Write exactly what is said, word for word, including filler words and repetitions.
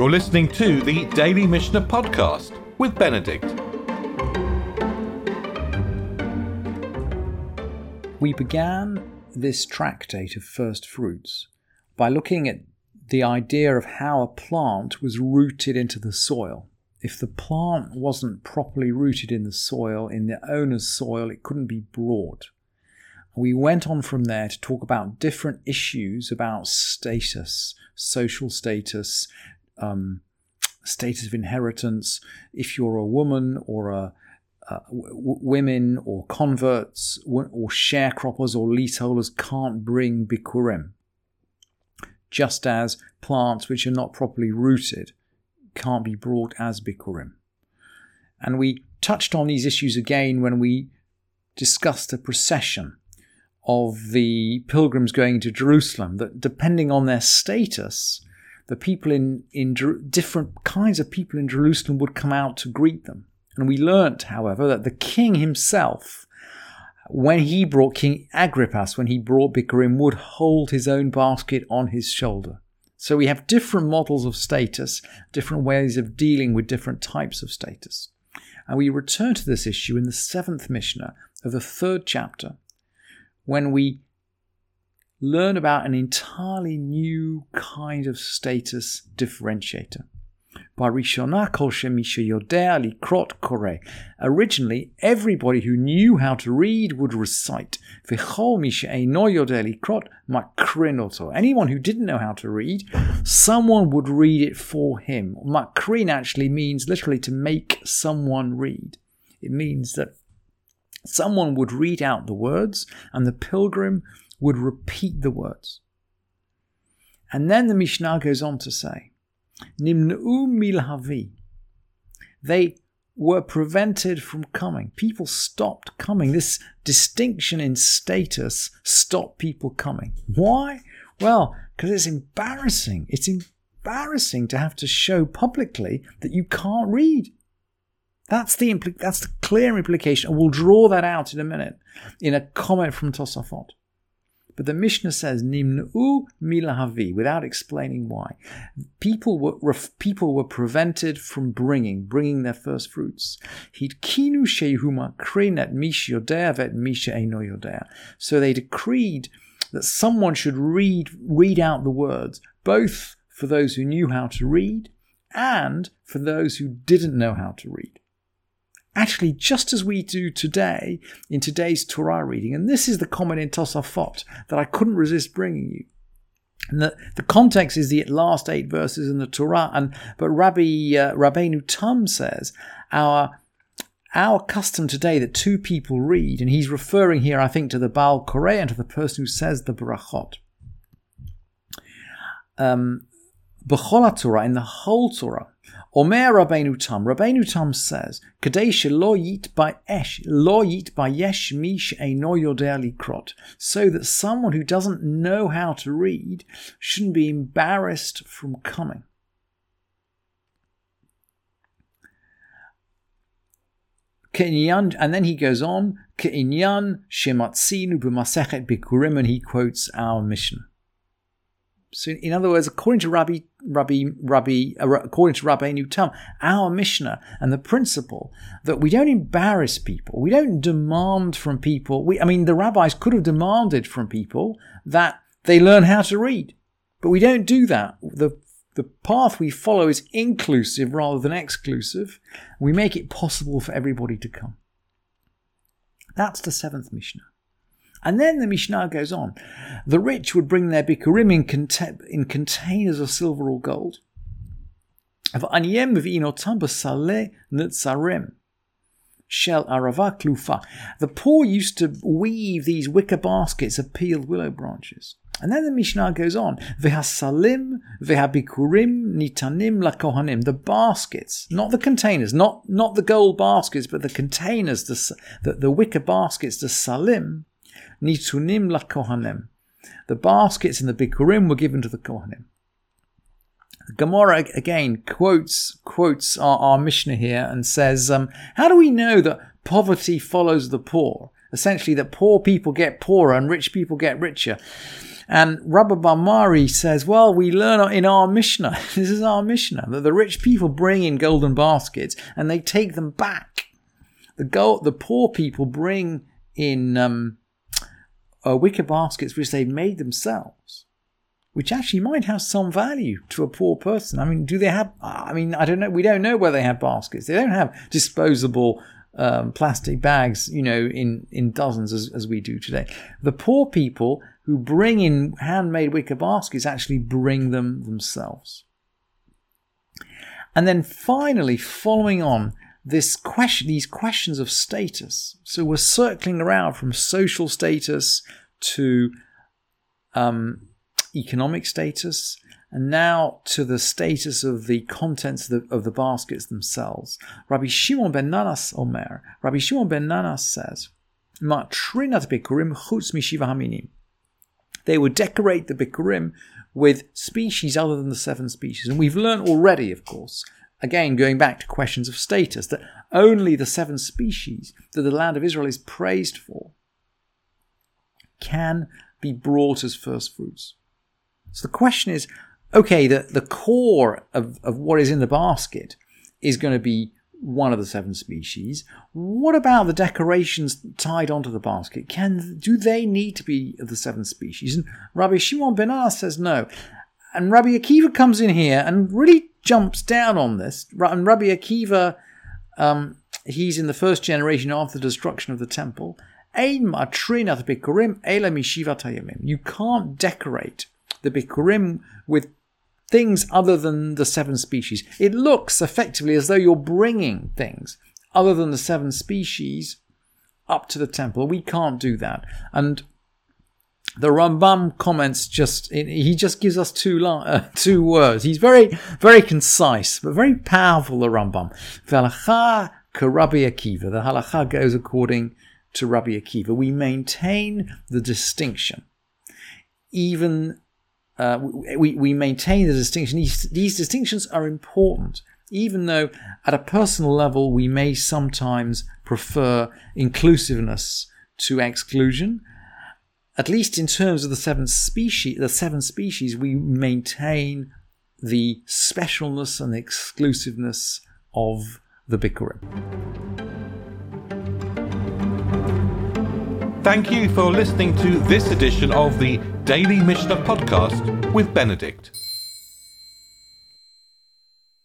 You're listening to the Daily Mishnah Podcast with Benedict. We began this tractate of first fruits by looking at the idea of how a plant was rooted into the soil. If the plant wasn't properly rooted in the soil, in the owner's soil, it couldn't be brought. We went on from there to talk about different issues about status, social status, um, status of inheritance. If you're a woman or a uh, w- women or converts or sharecroppers or leaseholders can't bring Bikkurim, just as plants which are not properly rooted can't be brought as Bikkurim. And we touched on these issues again when we discussed the procession of the pilgrims going to Jerusalem, that depending on their status, the people in, in different kinds of people in Jerusalem would come out to greet them. And we learnt, however, that the king himself, when he brought King Agrippa, when he brought Bikkurim, would hold his own basket on his shoulder. So we have different models of status, different ways of dealing with different types of status. And we return to this issue in the seventh Mishnah of the third chapter, when we learn about an entirely new kind of status differentiator. Originally, everybody who knew how to read would recite. Anyone who didn't know how to read, someone would read it for him. Makrin actually means literally to make someone read. It means that someone would read out the words and the pilgrim would repeat the words. And then the Mishnah goes on to say, Nimnu milhavi. They were prevented from coming. People stopped coming. This distinction in status stopped people coming. Why? Well, because it's embarrassing. It's embarrassing to have to show publicly that you can't read. That's the impl- that's the clear implication. And we'll draw that out in a minute in a comment from Tosafot. But the Mishnah says, Nimnu milahavi, without explaining why. People were people were prevented from bringing, bringing their first fruits. Hidkinu shehu makrin et mish yodeh vet mish eino yodeh. So they decreed that someone should read, read out the words, both for those who knew how to read and for those who didn't know how to read. Actually, just as we do today in today's Torah reading, and this is the comment in Tosafot that I couldn't resist bringing you. And the, the context is the last eight verses in the Torah, and but Rabbi uh, Rabbeinu Tam says our our custom today that two people read, and he's referring here, I think, to the Baal Korea and to the person who says the Barakhot. Um, Bechol HaTorah, in the whole Torah, Omer Rabbeinu Tam, Rabbeinu Tam says, Kadesh lo yit by esh, lo yit by yesh mish eino yodeh likrot, so that someone who doesn't know how to read shouldn't be embarrassed from coming. And then he goes on, Keinyan shematzinu b'masechet Bikkurim, and he quotes our Mishnah. So, in other words, according to Rabbi, Rabbi, Rabbi, uh, according to Rabbeinu Tam, our Mishnah and the principle that we don't embarrass people, we don't demand from people. We, I mean, the rabbis could have demanded from people that they learn how to read, but we don't do that. The the path we follow is inclusive rather than exclusive. We make it possible for everybody to come. That's the seventh Mishnah. And then the Mishnah goes on. The rich would bring their Bikkurim in, cont- in containers of silver or gold. The poor used to weave these wicker baskets of peeled willow branches. And then the Mishnah goes on. Salim, nitanim. The baskets, not the containers, not, not the gold baskets, but the containers, the, the, the wicker baskets, the Salim, Nitzunim la Kohanim. The baskets in the Bikkurim were given to the Kohanim. Gemara again quotes quotes our, our Mishnah here and says, um, how do we know that poverty follows the poor essentially that poor people get poorer and rich people get richer. And Rabba bar Mari says, well, we learn in our Mishnah, this is our Mishnah, that the rich people bring in golden baskets and they take them back. The gold, the poor people bring in um, uh, wicker baskets which they've made themselves, which actually might have some value to a poor person. I mean, do they have, I mean, I don't know, we don't know where they have baskets. They don't have disposable um, plastic bags, you know, in, in dozens as, as we do today. The poor people who bring in handmade wicker baskets actually bring them themselves. And then finally, following on this question, these questions of status. So we're circling around from social status to um, economic status, and now to the status of the contents of the, of the baskets themselves. Rabbi Shimon ben Nanas Omer. Rabbi Shimon ben Nanas says, "Matrinat Bikkurim chutz mishiva haminim." They would decorate the Bikkurim with species other than the seven species. And we've learned already, of course, again, going back to questions of status, that only the seven species that the land of Israel is praised for can be brought as first fruits. So the question is, okay, the, the core of, of what is in the basket is going to be one of the seven species. What about the decorations tied onto the basket? Can do they need to be of the seven species? And Rabbi Shimon ben Azzai says no. And Rabbi Akiva comes in here and really jumps down on this. And Rabbi Akiva, um, he's in the first generation after the destruction of the temple. You can't decorate the Bikkurim with things other than the seven species. It looks effectively as though you're bringing things other than the seven species up to the temple. We can't do that. And the Rambam comments just, he just gives us two uh, two words. He's very, very concise, but very powerful, the Rambam. V'halacha k'Rabbi Akiva. The halacha goes according to Rabbi Akiva. We maintain the distinction. Even Uh, we, we maintain the distinction. These, these distinctions are important, even though at a personal level we may sometimes prefer inclusiveness to exclusion. At least in terms of the seven species, the seven species, we maintain the specialness and the exclusiveness of the Bikkurim. Thank you for listening to this edition of the Daily Mishnah Podcast with Benedict.